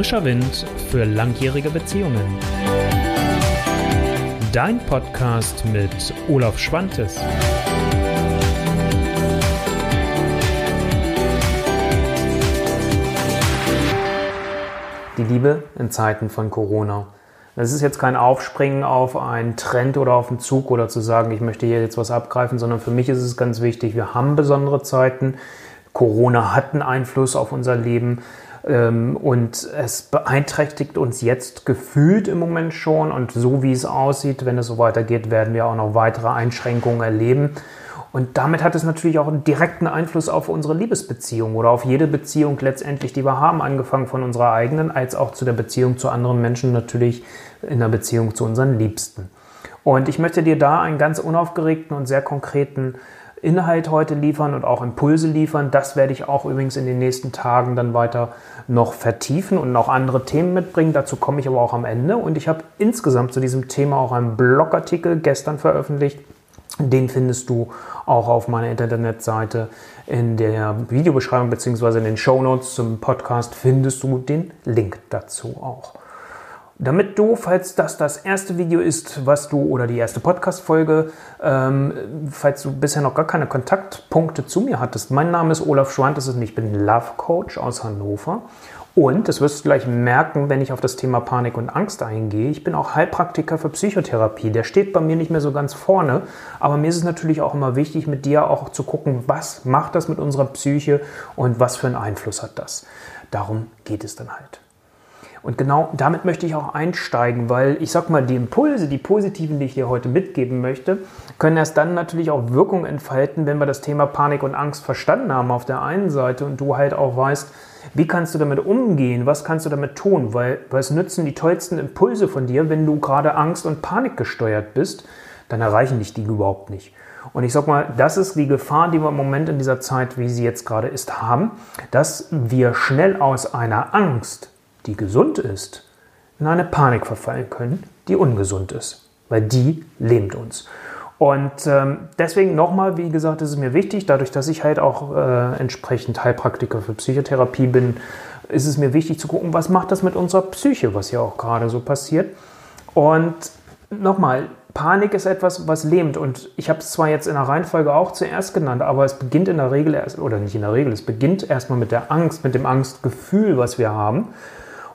Frischer Wind für langjährige Beziehungen. Dein Podcast mit Olaf Schwantes. Die Liebe in Zeiten von Corona. Das ist jetzt kein Aufspringen auf einen Trend oder auf einen Zug oder zu sagen, ich möchte hier jetzt was abgreifen, sondern für mich ist es ganz wichtig, wir haben besondere Zeiten. Corona hat einen Einfluss auf unser Leben und es beeinträchtigt uns jetzt gefühlt im Moment schon. Und so wie es aussieht, wenn es so weitergeht, werden wir auch noch weitere Einschränkungen erleben. Und damit hat es natürlich auch einen direkten Einfluss auf unsere Liebesbeziehung oder auf jede Beziehung letztendlich, die wir haben, angefangen von unserer eigenen, als auch zu der Beziehung zu anderen Menschen, natürlich in der Beziehung zu unseren Liebsten. Und ich möchte dir da einen ganz unaufgeregten und sehr konkreten Inhalt heute liefern und auch Impulse liefern. Das werde ich auch übrigens in den nächsten Tagen dann weiter noch vertiefen und noch andere Themen mitbringen. Dazu komme ich aber auch am Ende. Und ich habe insgesamt zu diesem Thema auch einen Blogartikel gestern veröffentlicht. Den findest du auch auf meiner Internetseite in der Videobeschreibung bzw. in den Shownotes zum Podcast findest du den Link dazu auch. Damit du, falls das das erste Video ist, was du oder die erste Podcast-Folge, falls du bisher noch gar keine Kontaktpunkte zu mir hattest, mein Name ist Olaf Schwantes und ich bin Love Coach aus Hannover. Und, das wirst du gleich merken, wenn ich auf das Thema Panik und Angst eingehe, ich bin auch Heilpraktiker für Psychotherapie. Der steht bei mir nicht mehr so ganz vorne, aber mir ist es natürlich auch immer wichtig, mit dir auch zu gucken, was macht das mit unserer Psyche und was für einen Einfluss hat das. Darum geht es dann halt. Und genau damit möchte ich auch einsteigen, weil ich sag mal, die Impulse, die positiven, die ich dir heute mitgeben möchte, können erst dann natürlich auch Wirkung entfalten, wenn wir das Thema Panik und Angst verstanden haben auf der einen Seite und du halt auch weißt, wie kannst du damit umgehen, was kannst du damit tun, weil was nützen die tollsten Impulse von dir, wenn du gerade Angst und Panik gesteuert bist, dann erreichen dich die überhaupt nicht. Und ich sag mal, das ist die Gefahr, die wir im Moment in dieser Zeit, wie sie jetzt gerade ist, haben, dass wir schnell aus einer Angst, die gesund ist, in eine Panik verfallen können, die ungesund ist, weil die lähmt uns. Und deswegen nochmal, wie gesagt, ist es mir wichtig, dadurch, dass ich halt auch entsprechend Heilpraktiker für Psychotherapie bin, ist es mir wichtig zu gucken, was macht das mit unserer Psyche, was ja auch gerade so passiert. Und nochmal, Panik ist etwas, was lähmt. Und ich habe es zwar jetzt in der Reihenfolge auch zuerst genannt, aber es beginnt in der Regel erst, oder nicht in der Regel, es beginnt erstmal mit der Angst, mit dem Angstgefühl, was wir haben.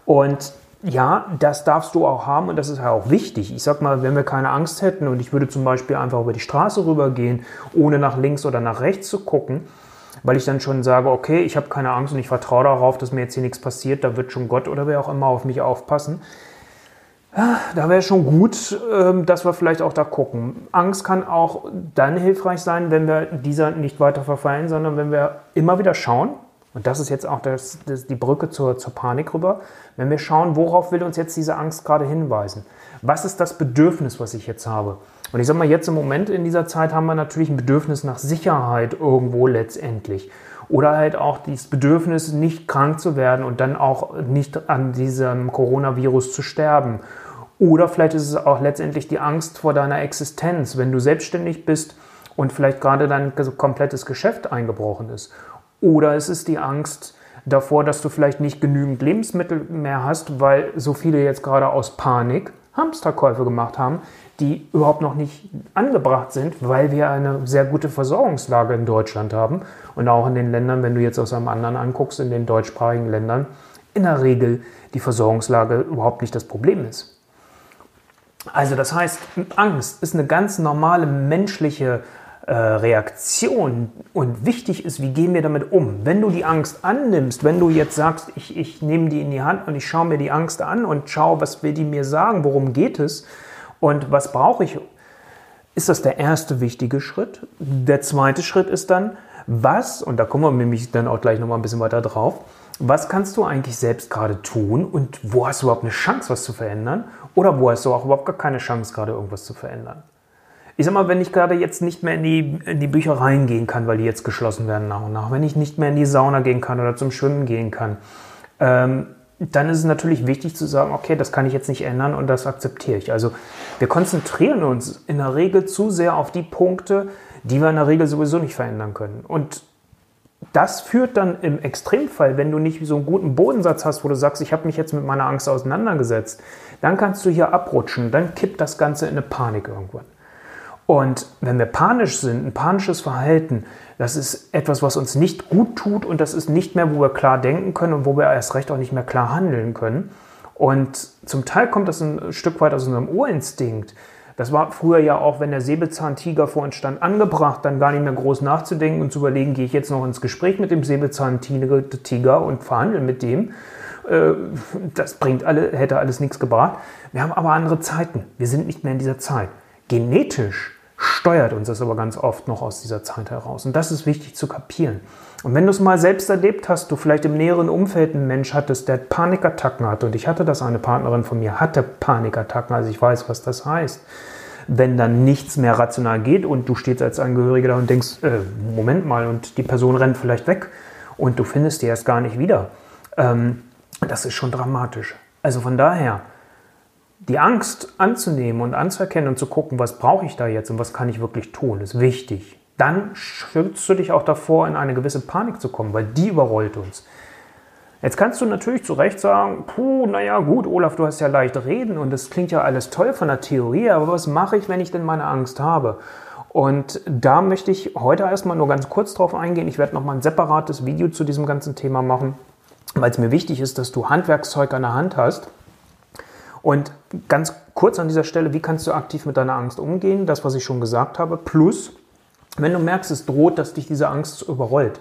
Und ja, das darfst du auch haben und das ist ja auch wichtig. Ich sag mal, wenn wir keine Angst hätten und ich würde zum Beispiel einfach über die Straße rübergehen, ohne nach links oder nach rechts zu gucken, weil ich dann schon sage, okay, ich habe keine Angst und ich vertraue darauf, dass mir jetzt hier nichts passiert, da wird schon Gott oder wer auch immer auf mich aufpassen. Da wäre schon gut, dass wir vielleicht auch da gucken. Angst kann auch dann hilfreich sein, wenn wir dieser nicht weiter verfallen, sondern wenn wir immer wieder schauen, und das ist jetzt auch die Brücke zur Panik rüber, wenn wir schauen, worauf will uns jetzt diese Angst gerade hinweisen? Was ist das Bedürfnis, was ich jetzt habe? Und ich sag mal, jetzt im Moment in dieser Zeit haben wir natürlich ein Bedürfnis nach Sicherheit irgendwo letztendlich. Oder halt auch dieses Bedürfnis, nicht krank zu werden und dann auch nicht an diesem Coronavirus zu sterben. Oder vielleicht ist es auch letztendlich die Angst vor deiner Existenz, wenn du selbstständig bist und vielleicht gerade dein komplettes Geschäft eingebrochen ist. Oder es ist die Angst davor, dass du vielleicht nicht genügend Lebensmittel mehr hast, weil so viele jetzt gerade aus Panik Hamsterkäufe gemacht haben, die überhaupt noch nicht angebracht sind, weil wir eine sehr gute Versorgungslage in Deutschland haben. Und auch in den Ländern, wenn du jetzt aus einem anderen anguckst, in den deutschsprachigen Ländern, in der Regel die Versorgungslage überhaupt nicht das Problem ist. Also das heißt, Angst ist eine ganz normale menschliche Reaktion und wichtig ist, wie gehen wir damit um? Wenn du die Angst annimmst, wenn du jetzt sagst, ich nehme die in die Hand und ich schaue mir die Angst an und schaue, was will die mir sagen, worum geht es und was brauche ich, ist das der erste wichtige Schritt. Der zweite Schritt ist dann, was, und da kommen wir nämlich dann auch gleich nochmal ein bisschen weiter drauf, was kannst du eigentlich selbst gerade tun und wo hast du überhaupt eine Chance, was zu verändern oder wo hast du auch überhaupt gar keine Chance, gerade irgendwas zu verändern? Ich sag mal, wenn ich gerade jetzt nicht mehr in die Büchereien gehen kann, weil die jetzt geschlossen werden nach und nach, wenn ich nicht mehr in die Sauna gehen kann oder zum Schwimmen gehen kann, dann ist es natürlich wichtig zu sagen, okay, das kann ich jetzt nicht ändern und das akzeptiere ich. Also wir konzentrieren uns in der Regel zu sehr auf die Punkte, die wir in der Regel sowieso nicht verändern können. Und das führt dann im Extremfall, wenn du nicht so einen guten Bodensatz hast, wo du sagst, ich habe mich jetzt mit meiner Angst auseinandergesetzt, dann kannst du hier abrutschen, dann kippt das Ganze in eine Panik irgendwann. Und wenn wir panisch sind, ein panisches Verhalten, das ist etwas, was uns nicht gut tut und das ist nicht mehr, wo wir klar denken können und wo wir erst recht auch nicht mehr klar handeln können. Und zum Teil kommt das ein Stück weit aus unserem Urinstinkt. Das war früher ja auch, wenn der Säbelzahntiger vor uns stand, angebracht, dann gar nicht mehr groß nachzudenken und zu überlegen, gehe ich jetzt noch ins Gespräch mit dem Säbelzahntiger und verhandle mit dem. Das hätte alles nichts gebracht. Wir haben aber andere Zeiten. Wir sind nicht mehr in dieser Zeit. Genetisch steuert uns das aber ganz oft noch aus dieser Zeit heraus. Und das ist wichtig zu kapieren. Und wenn du es mal selbst erlebt hast, du vielleicht im näheren Umfeld einen Mensch hattest, der Panikattacken hatte, und ich hatte das, eine Partnerin von mir hatte Panikattacken, also ich weiß, was das heißt. Wenn dann nichts mehr rational geht und du stehst als Angehöriger da und denkst, Moment mal, und die Person rennt vielleicht weg und du findest die erst gar nicht wieder. Das ist schon dramatisch. Also von daher, die Angst anzunehmen und anzuerkennen und zu gucken, was brauche ich da jetzt und was kann ich wirklich tun, ist wichtig. Dann schützt du dich auch davor, in eine gewisse Panik zu kommen, weil die überrollt uns. Jetzt kannst du natürlich zu Recht sagen, naja gut, Olaf, du hast ja leicht reden und das klingt ja alles toll von der Theorie, aber was mache ich, wenn ich denn meine Angst habe? Und da möchte ich heute erstmal nur ganz kurz drauf eingehen. Ich werde nochmal ein separates Video zu diesem ganzen Thema machen, weil es mir wichtig ist, dass du Handwerkszeug an der Hand hast. Und ganz kurz an dieser Stelle, wie kannst du aktiv mit deiner Angst umgehen? Das, was ich schon gesagt habe. Plus, wenn du merkst, es droht, dass dich diese Angst überrollt,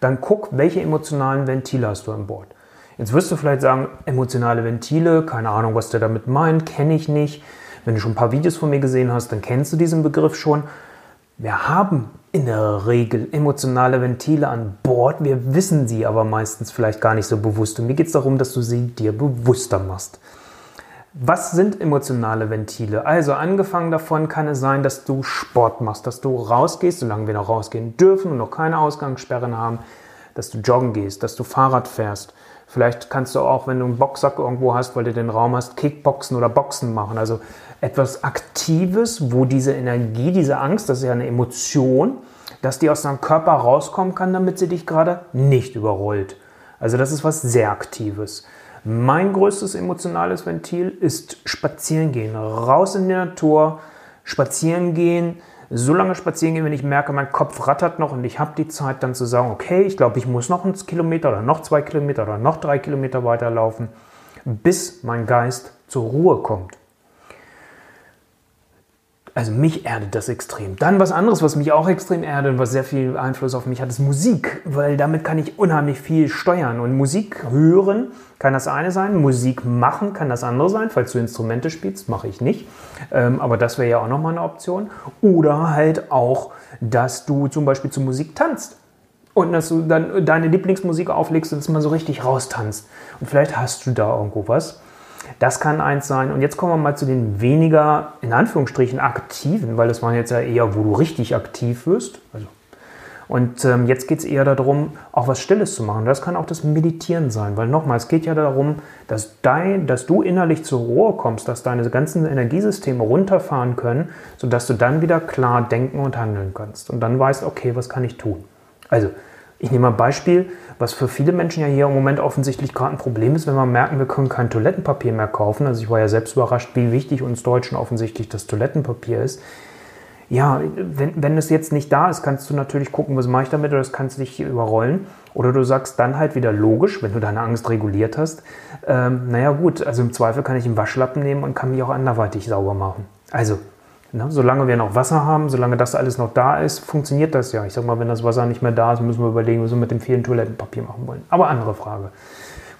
dann guck, welche emotionalen Ventile hast du an Bord. Jetzt wirst du vielleicht sagen, emotionale Ventile, keine Ahnung, was der damit meint, kenne ich nicht. Wenn du schon ein paar Videos von mir gesehen hast, dann kennst du diesen Begriff schon. Wir haben in der Regel emotionale Ventile an Bord. Wir wissen sie aber meistens vielleicht gar nicht so bewusst. Und mir geht es darum, dass du sie dir bewusster machst. Was sind emotionale Ventile? Also angefangen davon kann es sein, dass du Sport machst, dass du rausgehst, solange wir noch rausgehen dürfen und noch keine Ausgangssperren haben, dass du joggen gehst, dass du Fahrrad fährst. Vielleicht kannst du auch, wenn du einen Boxsack irgendwo hast, weil du den Raum hast, Kickboxen oder Boxen machen. Also etwas Aktives, wo diese Energie, diese Angst, das ist ja eine Emotion, dass die aus deinem Körper rauskommen kann, damit sie dich gerade nicht überrollt. Also das ist was sehr Aktives. Mein größtes emotionales Ventil ist Spazierengehen. Raus in die Natur, Spazierengehen. So lange Spazierengehen, wenn ich merke, mein Kopf rattert noch und ich habe die Zeit, dann zu sagen, okay, ich glaube, ich muss noch 1 Kilometer oder noch 2 Kilometer oder noch 3 Kilometer weiterlaufen, bis mein Geist zur Ruhe kommt. Also mich erdet das extrem. Dann was anderes, was mich auch extrem erdet und was sehr viel Einfluss auf mich hat, ist Musik. Weil damit kann ich unheimlich viel steuern. Und Musik hören kann das eine sein, Musik machen kann das andere sein. Falls du Instrumente spielst, mache ich nicht. Aber das wäre ja auch nochmal eine Option. Oder halt auch, dass du zum Beispiel zu Musik tanzt. Und dass du dann deine Lieblingsmusik auflegst und es mal so richtig raustanzt. Und vielleicht hast du da irgendwo was. Das kann eins sein. Und jetzt kommen wir mal zu den weniger, in Anführungsstrichen, aktiven, weil das waren jetzt ja eher, wo du richtig aktiv wirst. Also. Und jetzt geht es eher darum, auch was Stilles zu machen. Das kann auch das Meditieren sein, weil nochmal, es geht ja darum, dass du innerlich zur Ruhe kommst, dass deine ganzen Energiesysteme runterfahren können, sodass du dann wieder klar denken und handeln kannst. Und dann weißt, okay, was kann ich tun? Also, ich nehme mal ein Beispiel, was für viele Menschen ja hier im Moment offensichtlich gerade ein Problem ist, wenn wir merken, wir können kein Toilettenpapier mehr kaufen. Also ich war ja selbst überrascht, wie wichtig uns Deutschen offensichtlich das Toilettenpapier ist. Ja, wenn es jetzt nicht da ist, kannst du natürlich gucken, was mache ich damit, oder das kannst du dich überrollen. Oder du sagst dann halt wieder logisch, wenn du deine Angst reguliert hast, naja gut, also im Zweifel kann ich einen Waschlappen nehmen und kann mich auch anderweitig sauber machen. Also, solange wir noch Wasser haben, solange das alles noch da ist, funktioniert das ja. Ich sag mal, wenn das Wasser nicht mehr da ist, müssen wir überlegen, was wir mit dem vielen Toilettenpapier machen wollen. Aber andere Frage.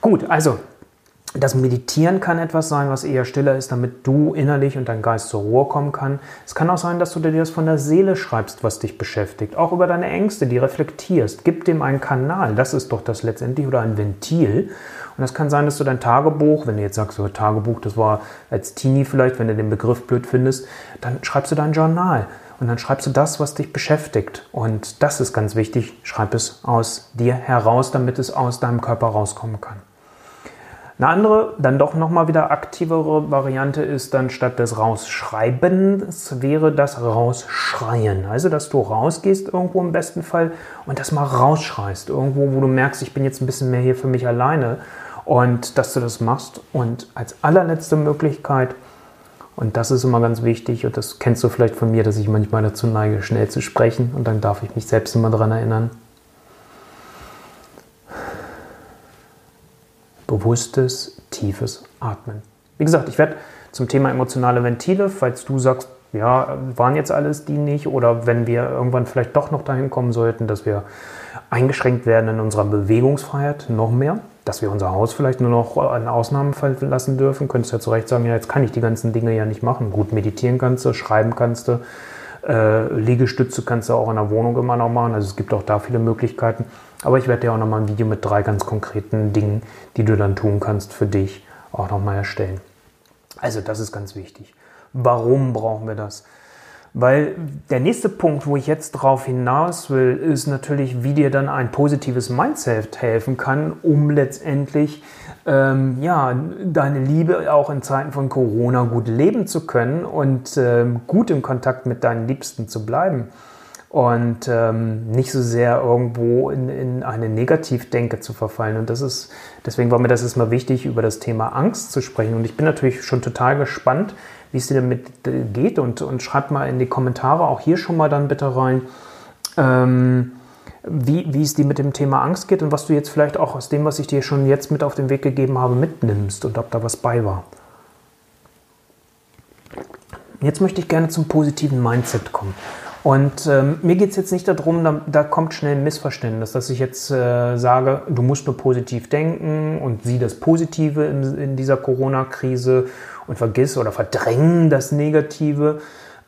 Gut, also das Meditieren kann etwas sein, was eher stiller ist, damit du innerlich und dein Geist zur Ruhe kommen kann. Es kann auch sein, dass du dir das von der Seele schreibst, was dich beschäftigt. Auch über deine Ängste, die reflektierst. Gib dem einen Kanal, das ist doch das letztendlich, oder ein Ventil. Und das kann sein, dass du dein Tagebuch, wenn du jetzt sagst, so Tagebuch, das war als Teenie vielleicht, wenn du den Begriff blöd findest, dann schreibst du dein Journal. Und dann schreibst du das, was dich beschäftigt. Und das ist ganz wichtig, schreib es aus dir heraus, damit es aus deinem Körper rauskommen kann. Eine andere, dann doch nochmal wieder aktivere Variante ist dann statt des Rausschreibens wäre das Rausschreien. Also, dass du rausgehst irgendwo im besten Fall und das mal rausschreist. Irgendwo, wo du merkst, ich bin jetzt ein bisschen mehr hier für mich alleine und dass du das machst. Und als allerletzte Möglichkeit, und das ist immer ganz wichtig und das kennst du vielleicht von mir, dass ich manchmal dazu neige, schnell zu sprechen und dann darf ich mich selbst immer daran erinnern. Bewusstes, tiefes Atmen. Wie gesagt, ich werde zum Thema emotionale Ventile, falls du sagst, ja, waren jetzt alles die nicht, oder wenn wir irgendwann vielleicht doch noch dahin kommen sollten, dass wir eingeschränkt werden in unserer Bewegungsfreiheit noch mehr, dass wir unser Haus vielleicht nur noch einen Ausnahmefall lassen dürfen, könntest du ja zu Recht sagen, ja, jetzt kann ich die ganzen Dinge ja nicht machen. Gut, meditieren kannst du, schreiben kannst du, Liegestütze kannst du auch in der Wohnung immer noch machen, also es gibt auch da viele Möglichkeiten. Aber ich werde dir auch nochmal ein Video mit 3 ganz konkreten Dingen, die du dann tun kannst, für dich auch nochmal erstellen. Also das ist ganz wichtig. Warum brauchen wir das? Weil der nächste Punkt, wo ich jetzt drauf hinaus will, ist natürlich, wie dir dann ein positives Mindset helfen kann, um letztendlich deine Liebe auch in Zeiten von Corona gut leben zu können und gut im Kontakt mit deinen Liebsten zu bleiben. Und nicht so sehr irgendwo in eine Negativdenke zu verfallen. Und das ist, deswegen war mir das erstmal wichtig, über das Thema Angst zu sprechen. Und ich bin natürlich schon total gespannt, wie es dir damit geht. Und schreibt mal in die Kommentare, auch hier schon mal dann bitte rein, wie es dir mit dem Thema Angst geht und was du jetzt vielleicht auch aus dem, was ich dir schon jetzt mit auf den Weg gegeben habe, mitnimmst und ob da was bei war. Jetzt möchte ich gerne zum positiven Mindset kommen. Und mir geht es jetzt nicht darum, da kommt schnell ein Missverständnis, dass ich jetzt sage, du musst nur positiv denken und sieh das Positive in dieser Corona-Krise und vergiss oder verdräng das Negative.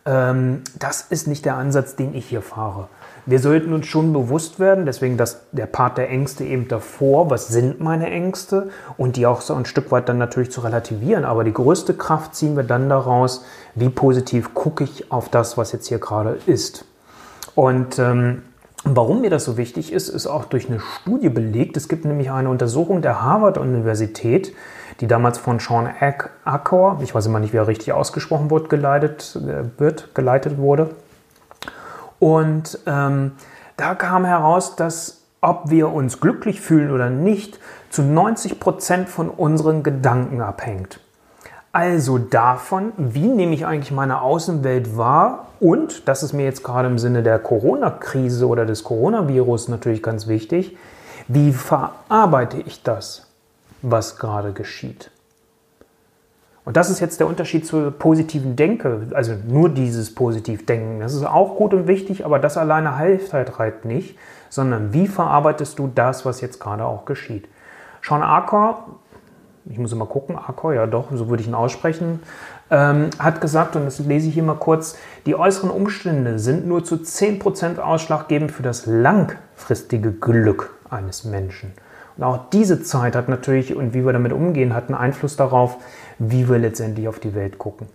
Das ist nicht der Ansatz, den ich hier fahre. Wir sollten uns schon bewusst werden, deswegen der Part der Ängste eben davor, was sind meine Ängste, und die auch so ein Stück weit dann natürlich zu relativieren. Aber die größte Kraft ziehen wir dann daraus, wie positiv gucke ich auf das, was jetzt hier gerade ist. Und warum mir das so wichtig ist, ist auch durch eine Studie belegt. Es gibt nämlich eine Untersuchung der Harvard-Universität, die damals von Shawn Achor, ich weiß immer nicht, wie er richtig ausgesprochen wird, geleitet wurde. Und da kam heraus, dass ob wir uns glücklich fühlen oder nicht, zu 90% von unseren Gedanken abhängt. Also davon, wie nehme ich eigentlich meine Außenwelt wahr? Und, das ist mir jetzt gerade im Sinne der Corona-Krise oder des Coronavirus natürlich ganz wichtig, wie verarbeite ich das, was gerade geschieht? Und das ist jetzt der Unterschied zur positiven Denke, also nur dieses Positivdenken. Das ist auch gut und wichtig, aber das alleine hilft halt nicht, sondern wie verarbeitest du das, was jetzt gerade auch geschieht? Shawn Achor, ich muss immer gucken, Achor, ja doch, so würde ich ihn aussprechen, hat gesagt, und das lese ich hier mal kurz, die äußeren Umstände sind nur zu 10% ausschlaggebend für das langfristige Glück eines Menschen. Und auch diese Zeit hat natürlich, und wie wir damit umgehen, hat einen Einfluss darauf, wie wir letztendlich auf die Welt gucken.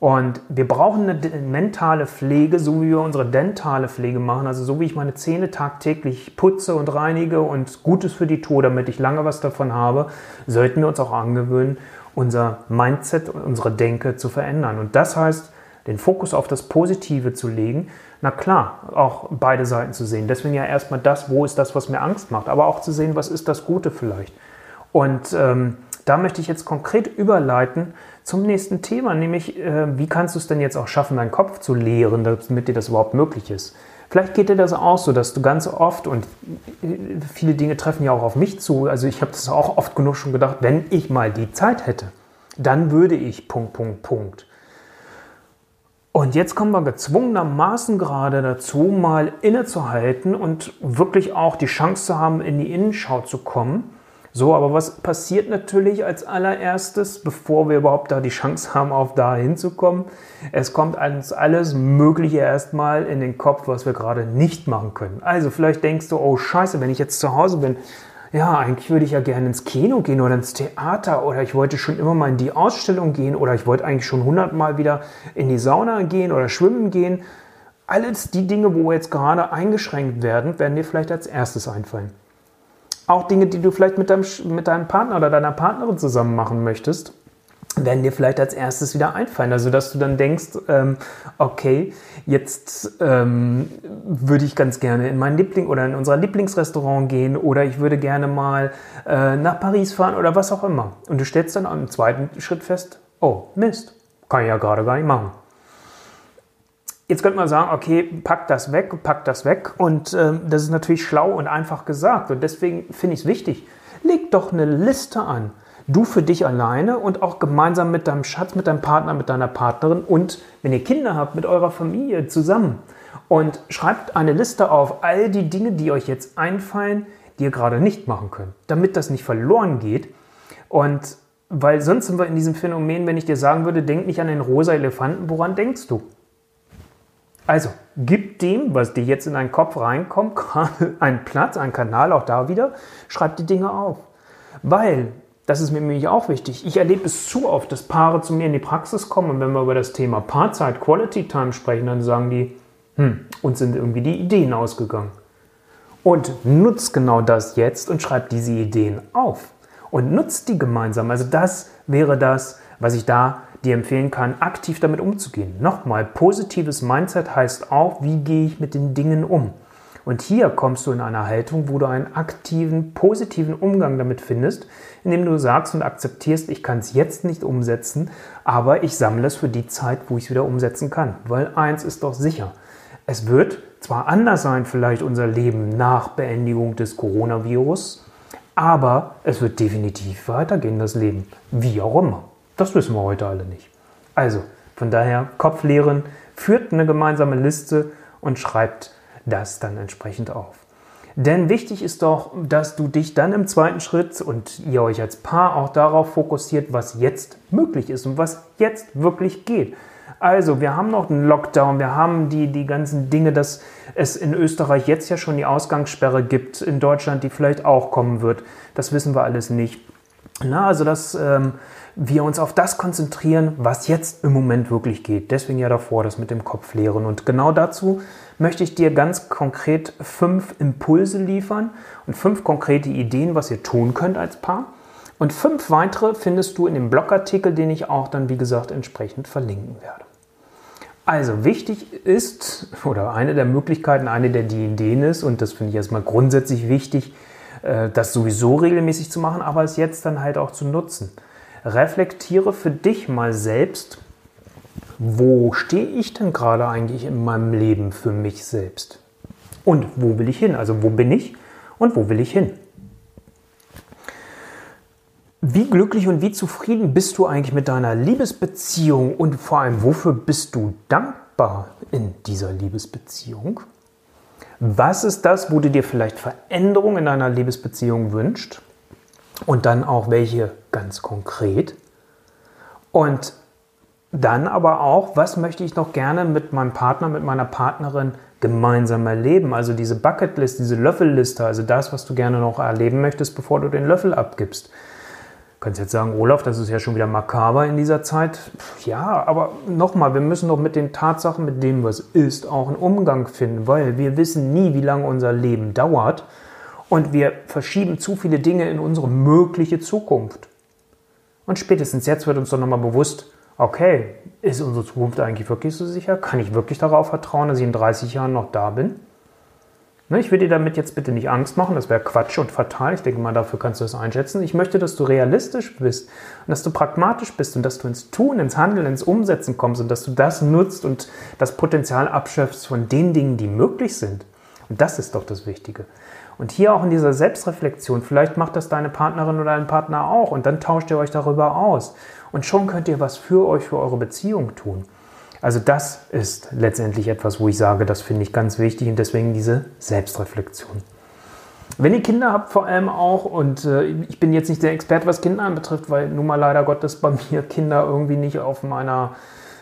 Und wir brauchen eine mentale Pflege, so wie wir unsere dentale Pflege machen, also so wie ich meine Zähne tagtäglich putze und reinige und Gutes für die Tour, damit ich lange was davon habe, sollten wir uns auch angewöhnen, unser Mindset und unsere Denke zu verändern. Und das heißt, den Fokus auf das Positive zu legen, na klar, auch beide Seiten zu sehen. Deswegen ja erstmal das, wo ist das, was mir Angst macht, aber auch zu sehen, was ist das Gute vielleicht. Und da möchte ich jetzt konkret überleiten zum nächsten Thema, nämlich wie kannst du es denn jetzt auch schaffen, deinen Kopf zu leeren, damit dir das überhaupt möglich ist. Vielleicht geht dir das auch so, dass du ganz oft, und viele Dinge treffen ja auch auf mich zu, also ich habe das auch oft genug schon gedacht, wenn ich mal die Zeit hätte, dann würde ich ... Und jetzt kommen wir gezwungenermaßen gerade dazu, mal innezuhalten und wirklich auch die Chance zu haben, in die Innenschau zu kommen. So, aber was passiert natürlich als allererstes, bevor wir überhaupt da die Chance haben, auch da hinzukommen? Es kommt uns alles Mögliche erstmal in den Kopf, was wir gerade nicht machen können. Also vielleicht denkst du, oh Scheiße, wenn ich jetzt zu Hause bin, ja, eigentlich würde ich ja gerne ins Kino gehen oder ins Theater oder ich wollte schon immer mal in die Ausstellung gehen oder ich wollte eigentlich schon 100-mal wieder in die Sauna gehen oder schwimmen gehen. Alles die Dinge, wo wir jetzt gerade eingeschränkt werden, werden dir vielleicht als erstes einfallen. Auch Dinge, die du vielleicht mit deinem Partner oder deiner Partnerin zusammen machen möchtest, werden dir vielleicht als erstes wieder einfallen. Also, dass du dann denkst, okay, jetzt würde ich ganz gerne in mein Lieblingsrestaurant gehen oder ich würde gerne mal nach Paris fahren oder was auch immer. Und du stellst dann am zweiten Schritt fest, oh Mist, kann ich ja gerade gar nicht machen. Jetzt könnte man sagen, okay, pack das weg. Und das ist natürlich schlau und einfach gesagt. Und deswegen finde ich es wichtig, leg doch eine Liste an. Du für dich alleine und auch gemeinsam mit deinem Schatz, mit deinem Partner, mit deiner Partnerin und, wenn ihr Kinder habt, mit eurer Familie zusammen. Und schreibt eine Liste auf, all die Dinge, die euch jetzt einfallen, die ihr gerade nicht machen könnt, damit das nicht verloren geht. Und weil sonst sind wir in diesem Phänomen, wenn ich dir sagen würde, denk nicht an den rosa Elefanten, woran denkst du? Also, gib dem, was dir jetzt in deinen Kopf reinkommt, gerade einen Platz, einen Kanal, auch da wieder, schreib die Dinge auf. Weil, das ist mir nämlich auch wichtig, ich erlebe es zu oft, dass Paare zu mir in die Praxis kommen und wenn wir über das Thema Paarzeit, Quality Time sprechen, dann sagen die, uns sind irgendwie die Ideen ausgegangen. Und nutzt genau das jetzt und schreibt diese Ideen auf. Und nutzt die gemeinsam. Also das wäre das, was ich da dir empfehlen kann, aktiv damit umzugehen. Nochmal, positives Mindset heißt auch, wie gehe ich mit den Dingen um? Und hier kommst du in eine Haltung, wo du einen aktiven, positiven Umgang damit findest, indem du sagst und akzeptierst, ich kann es jetzt nicht umsetzen, aber ich sammle es für die Zeit, wo ich es wieder umsetzen kann. Weil eins ist doch sicher, es wird zwar anders sein, vielleicht unser Leben nach Beendigung des Coronavirus, aber es wird definitiv weitergehen, das Leben, wie auch immer. Das wissen wir heute alle nicht. Also, von daher, Kopf leeren, führt eine gemeinsame Liste und schreibt das dann entsprechend auf. Denn wichtig ist doch, dass du dich dann im zweiten Schritt und ihr euch als Paar auch darauf fokussiert, was jetzt möglich ist und was jetzt wirklich geht. Also, wir haben noch einen Lockdown, wir haben die ganzen Dinge, dass es in Österreich jetzt ja schon die Ausgangssperre gibt, in Deutschland, die vielleicht auch kommen wird. Das wissen wir alles nicht. Na, also dass wir uns auf das konzentrieren, was jetzt im Moment wirklich geht. Deswegen ja davor das mit dem Kopf leeren. Und genau dazu möchte ich dir ganz konkret 5 Impulse liefern und 5 konkrete Ideen, was ihr tun könnt als Paar. Und 5 weitere findest du in dem Blogartikel, den ich auch dann, wie gesagt, entsprechend verlinken werde. Also wichtig ist, oder eine der Möglichkeiten, eine der Ideen ist, und das finde ich erstmal grundsätzlich wichtig, das sowieso regelmäßig zu machen, aber es jetzt dann halt auch zu nutzen. Reflektiere für dich mal selbst, wo stehe ich denn gerade eigentlich in meinem Leben für mich selbst? Und wo will ich hin? Also wo bin ich und wo will ich hin? Wie glücklich und wie zufrieden bist du eigentlich mit deiner Liebesbeziehung und vor allem, wofür bist du dankbar in dieser Liebesbeziehung? Was ist das, wo du dir vielleicht Veränderungen in deiner Liebesbeziehung wünschst? Und dann auch welche ganz konkret? Und dann aber auch, was möchte ich noch gerne mit meinem Partner, mit meiner Partnerin gemeinsam erleben? Also diese Bucketlist, diese Löffelliste, also das, was du gerne noch erleben möchtest, bevor du den Löffel abgibst. Du kannst jetzt sagen, Olaf, das ist ja schon wieder makaber in dieser Zeit. Ja, aber nochmal, wir müssen doch mit den Tatsachen, mit dem, was ist, auch einen Umgang finden, weil wir wissen nie, wie lange unser Leben dauert und wir verschieben zu viele Dinge in unsere mögliche Zukunft. Und spätestens jetzt wird uns doch nochmal bewusst, okay, ist unsere Zukunft eigentlich wirklich so sicher? Kann ich wirklich darauf vertrauen, dass ich in 30 Jahren noch da bin? Ich will dir damit jetzt bitte nicht Angst machen, das wäre Quatsch und fatal. Ich denke mal, dafür kannst du das einschätzen. Ich möchte, dass du realistisch bist und dass du pragmatisch bist und dass du ins Tun, ins Handeln, ins Umsetzen kommst und dass du das nutzt und das Potenzial abschöpfst von den Dingen, die möglich sind. Und das ist doch das Wichtige. Und hier auch in dieser Selbstreflexion, vielleicht macht das deine Partnerin oder dein Partner auch und dann tauscht ihr euch darüber aus. Und schon könnt ihr was für euch, für eure Beziehung tun. Also das ist letztendlich etwas, wo ich sage, das finde ich ganz wichtig und deswegen diese Selbstreflexion. Wenn ihr Kinder habt, vor allem auch, und ich bin jetzt nicht der Experte, was Kinder anbetrifft, weil nun mal leider Gottes bei mir Kinder irgendwie nicht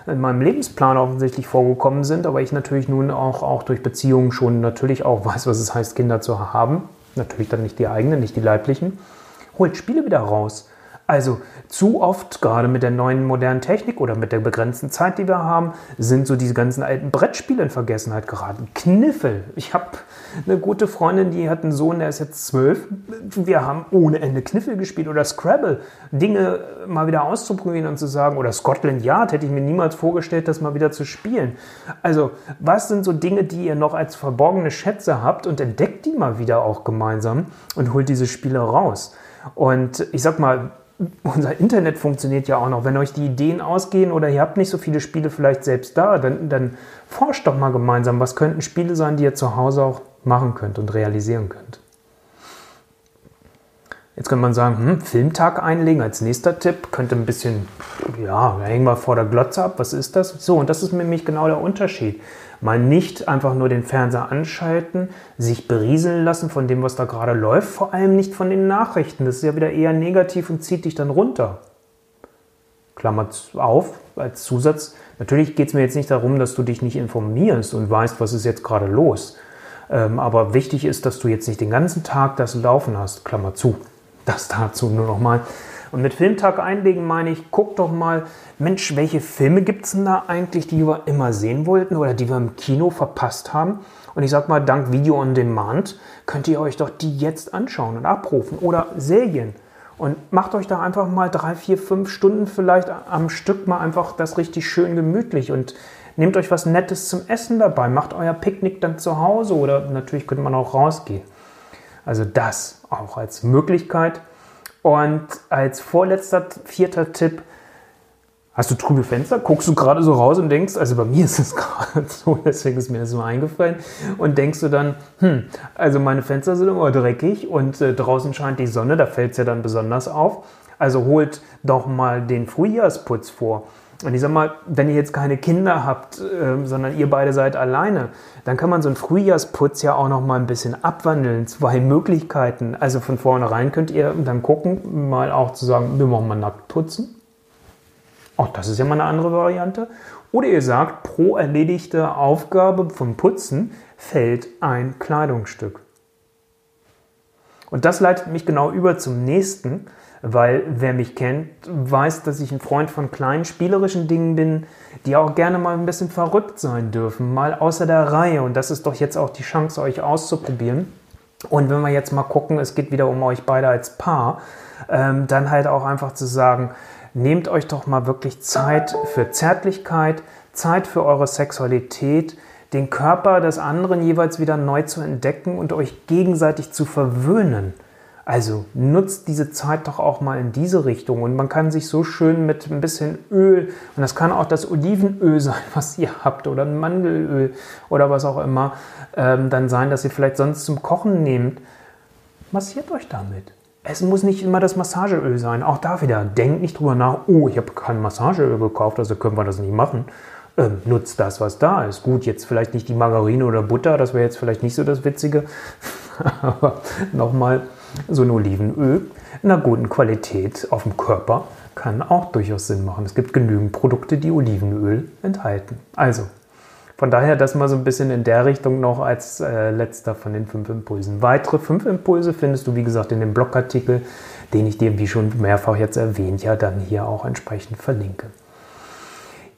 in meinem Lebensplan offensichtlich vorgekommen sind, aber ich natürlich nun auch durch Beziehungen schon natürlich auch weiß, was es heißt, Kinder zu haben. Natürlich dann nicht die eigenen, nicht die leiblichen. Holt Spiele wieder raus. Also zu oft, gerade mit der neuen modernen Technik oder mit der begrenzten Zeit, die wir haben, sind so diese ganzen alten Brettspiele in Vergessenheit geraten. Kniffel. Ich habe eine gute Freundin, die hat einen Sohn, der ist jetzt 12. Wir haben ohne Ende Kniffel gespielt oder Scrabble. Dinge mal wieder auszuprobieren und zu sagen, oder Scotland Yard hätte ich mir niemals vorgestellt, das mal wieder zu spielen. Also was sind so Dinge, die ihr noch als verborgene Schätze habt, und entdeckt die mal wieder auch gemeinsam und holt diese Spiele raus. Und ich sag mal, unser Internet funktioniert ja auch noch. Wenn euch die Ideen ausgehen oder ihr habt nicht so viele Spiele vielleicht selbst da, dann forscht doch mal gemeinsam, was könnten Spiele sein, die ihr zu Hause auch machen könnt und realisieren könnt. Jetzt könnte man sagen, Filmtag einlegen als nächster Tipp, könnte ein bisschen, ja, da hängen wir vor der Glotze ab, was ist das? So, und das ist nämlich genau der Unterschied. Mal nicht einfach nur den Fernseher anschalten, sich berieseln lassen von dem, was da gerade läuft, vor allem nicht von den Nachrichten. Das ist ja wieder eher negativ und zieht dich dann runter. Klammer auf, als Zusatz, natürlich geht es mir jetzt nicht darum, dass du dich nicht informierst und weißt, was ist jetzt gerade los. Aber wichtig ist, dass du jetzt nicht den ganzen Tag das Laufen hast, Klammer zu. Das dazu nur nochmal. Und mit Filmtag einlegen meine ich, guck doch mal, Mensch, welche Filme gibt es denn da eigentlich, die wir immer sehen wollten oder die wir im Kino verpasst haben? Und ich sag mal, dank Video on Demand könnt ihr euch doch die jetzt anschauen und abrufen. Oder Serien. Und macht euch da einfach mal 3, 4, 5 Stunden vielleicht am Stück mal einfach das richtig schön gemütlich und nehmt euch was Nettes zum Essen dabei. Macht euer Picknick dann zu Hause oder natürlich könnte man auch rausgehen. Also das auch als Möglichkeit. Und als vorletzter, vierter Tipp, hast du trübe Fenster, guckst du gerade so raus und denkst, also bei mir ist es gerade so, deswegen ist mir das nur eingefallen, und denkst du dann, also meine Fenster sind immer dreckig und draußen scheint die Sonne, da fällt es ja dann besonders auf. Also holt doch mal den Frühjahrsputz vor. Und ich sag mal, wenn ihr jetzt keine Kinder habt, sondern ihr beide seid alleine, dann kann man so einen Frühjahrsputz ja auch noch mal ein bisschen abwandeln. 2 Möglichkeiten. Also von vornherein könnt ihr dann gucken, mal auch zu sagen, wir machen mal nackt putzen. Auch das ist ja mal eine andere Variante. Oder ihr sagt, pro erledigte Aufgabe vom Putzen fällt ein Kleidungsstück. Und das leitet mich genau über zum nächsten, weil wer mich kennt, weiß, dass ich ein Freund von kleinen spielerischen Dingen bin, die auch gerne mal ein bisschen verrückt sein dürfen, mal außer der Reihe. Und das ist doch jetzt auch die Chance, euch auszuprobieren. Und wenn wir jetzt mal gucken, es geht wieder um euch beide als Paar, dann halt auch einfach zu sagen, nehmt euch doch mal wirklich Zeit für Zärtlichkeit, Zeit für eure Sexualität, den Körper des anderen jeweils wieder neu zu entdecken und euch gegenseitig zu verwöhnen. Also nutzt diese Zeit doch auch mal in diese Richtung. Und man kann sich so schön mit ein bisschen Öl, und das kann auch das Olivenöl sein, was ihr habt, oder ein Mandelöl oder was auch immer, dann sein, dass ihr vielleicht sonst zum Kochen nehmt. Massiert euch damit. Es muss nicht immer das Massageöl sein. Auch da wieder, denkt nicht drüber nach, oh, ich habe kein Massageöl gekauft, also können wir das nicht machen. Nutzt das, was da ist. Gut, jetzt vielleicht nicht die Margarine oder Butter, das wäre jetzt vielleicht nicht so das Witzige, aber nochmal, so ein Olivenöl in einer guten Qualität auf dem Körper kann auch durchaus Sinn machen. Es gibt genügend Produkte, die Olivenöl enthalten. Also, von daher das mal so ein bisschen in der Richtung noch als letzter von den 5 Impulsen. Weitere 5 Impulse findest du, wie gesagt, in dem Blogartikel, den ich dir, wie schon mehrfach jetzt erwähnt, ja dann hier auch entsprechend verlinke.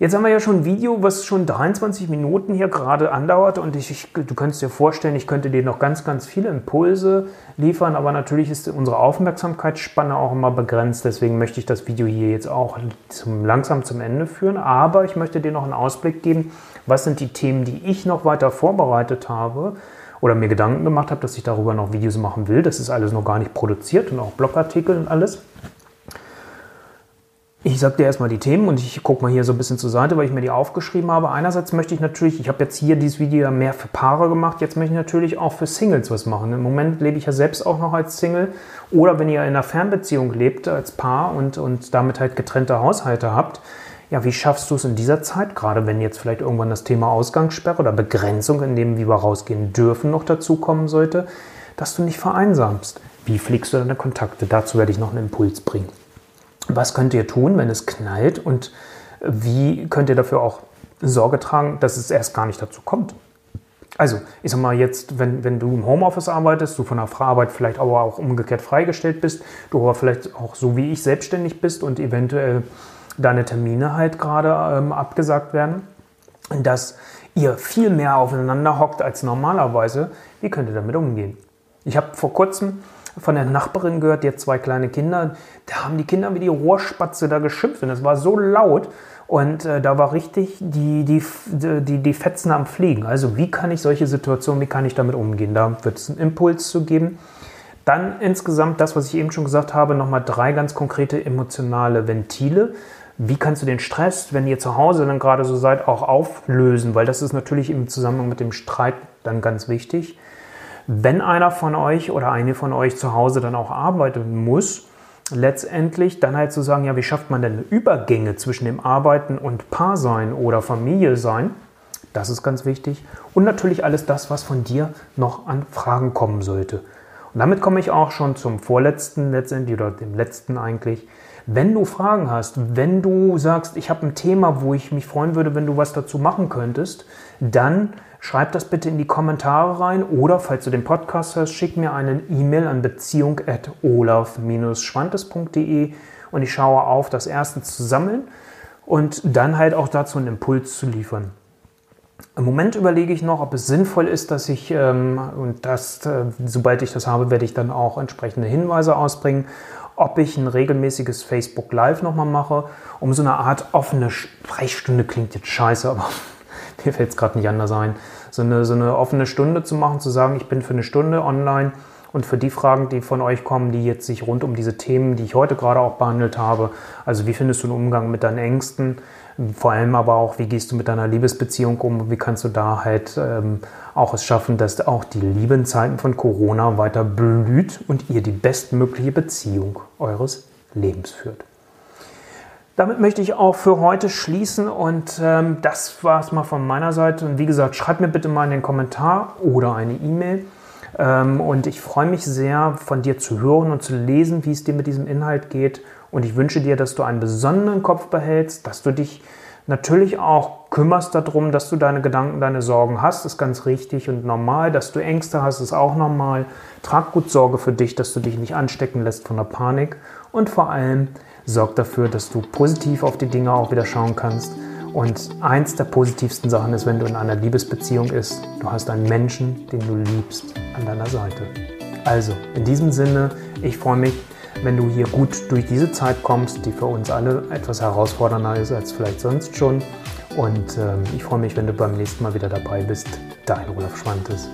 Jetzt haben wir ja schon ein Video, was schon 23 Minuten hier gerade andauert, und du kannst dir vorstellen, ich könnte dir noch ganz, ganz viele Impulse liefern, aber natürlich ist unsere Aufmerksamkeitsspanne auch immer begrenzt, deswegen möchte ich das Video hier jetzt auch langsam zum Ende führen, aber ich möchte dir noch einen Ausblick geben, was sind die Themen, die ich noch weiter vorbereitet habe oder mir Gedanken gemacht habe, dass ich darüber noch Videos machen will, das ist alles noch gar nicht produziert und auch Blogartikel und alles. Ich sage dir erstmal die Themen und ich gucke mal hier so ein bisschen zur Seite, weil ich mir die aufgeschrieben habe. Einerseits möchte ich natürlich, ich habe jetzt hier dieses Video ja mehr für Paare gemacht, jetzt möchte ich natürlich auch für Singles was machen. Im Moment lebe ich ja selbst auch noch als Single, oder wenn ihr in einer Fernbeziehung lebt als Paar und damit halt getrennte Haushalte habt, ja, wie schaffst du es in dieser Zeit, gerade wenn jetzt vielleicht irgendwann das Thema Ausgangssperre oder Begrenzung, in dem wir rausgehen dürfen, noch dazu kommen sollte, dass du nicht vereinsamst. Wie pflegst du deine Kontakte? Dazu werde ich noch einen Impuls bringen. Was könnt ihr tun, wenn es knallt, und wie könnt ihr dafür auch Sorge tragen, dass es erst gar nicht dazu kommt? Also, ich sag mal jetzt, wenn du im Homeoffice arbeitest, du von der Arbeit vielleicht aber auch umgekehrt freigestellt bist, du aber vielleicht auch so wie ich selbstständig bist und eventuell deine Termine halt gerade abgesagt werden, dass ihr viel mehr aufeinander hockt als normalerweise, wie könnt ihr damit umgehen? Ich habe vor kurzem von der Nachbarin gehört, die hat zwei kleine Kinder, da haben die Kinder wie die Rohrspatze da geschimpft und es war so laut, und da war richtig die Fetzen am Fliegen. Also wie kann ich solche Situationen, wie kann ich damit umgehen? Da wird es einen Impuls zu geben. Dann insgesamt das, was ich eben schon gesagt habe, nochmal 3 ganz konkrete emotionale Ventile. Wie kannst du den Stress, wenn ihr zu Hause dann gerade so seid, auch auflösen? Weil das ist natürlich im Zusammenhang mit dem Streit dann ganz wichtig. Wenn einer von euch oder eine von euch zu Hause dann auch arbeiten muss, letztendlich dann halt zu sagen, ja, wie schafft man denn Übergänge zwischen dem Arbeiten und Paarsein oder Familie sein? Das ist ganz wichtig. Und natürlich alles das, was von dir noch an Fragen kommen sollte. Und damit komme ich auch schon zum vorletzten letztendlich oder dem letzten eigentlich. Wenn du Fragen hast, wenn du sagst, ich habe ein Thema, wo ich mich freuen würde, wenn du was dazu machen könntest, dann schreib das bitte in die Kommentare rein oder, falls du den Podcast hörst, schick mir eine E-Mail an beziehung@olaf-schwantes.de und ich schaue auf, das erstens zu sammeln und dann halt auch dazu einen Impuls zu liefern. Im Moment überlege ich noch, ob es sinnvoll ist, dass ich, sobald ich das habe, werde ich dann auch entsprechende Hinweise ausbringen, ob ich ein regelmäßiges Facebook Live nochmal mache, um so eine Art offene Sprechstunde, klingt jetzt scheiße, aber mir fällt es gerade nicht anders ein, so eine offene Stunde zu machen, zu sagen, ich bin für eine Stunde online und für die Fragen, die von euch kommen, die jetzt sich rund um diese Themen, die ich heute gerade auch behandelt habe, also wie findest du einen Umgang mit deinen Ängsten, vor allem aber auch, wie gehst du mit deiner Liebesbeziehung um, wie kannst du da halt auch es schaffen, dass auch die Liebe in Zeiten von Corona weiter blüht und ihr die bestmögliche Beziehung eures Lebens führt. Damit möchte ich auch für heute schließen und das war es mal von meiner Seite. Und wie gesagt, schreibt mir bitte mal in den Kommentar oder eine E-Mail. Und ich freue mich sehr, von dir zu hören und zu lesen, wie es dir mit diesem Inhalt geht. Und ich wünsche dir, dass du einen besonderen Kopf behältst, dass du dich natürlich auch kümmerst darum, dass du deine Gedanken, deine Sorgen hast, ist ganz richtig und normal. Dass du Ängste hast, ist auch normal. Trag gut Sorge für dich, dass du dich nicht anstecken lässt von der Panik. Und vor allem sorg dafür, dass du positiv auf die Dinge auch wieder schauen kannst. Und eins der positivsten Sachen ist, wenn du in einer Liebesbeziehung bist, du hast einen Menschen, den du liebst, an deiner Seite. Also, in diesem Sinne, ich freue mich, wenn du hier gut durch diese Zeit kommst, die für uns alle etwas herausfordernder ist als vielleicht sonst schon. Und ich freue mich, wenn du beim nächsten Mal wieder dabei bist. Dein Olaf Schwantes.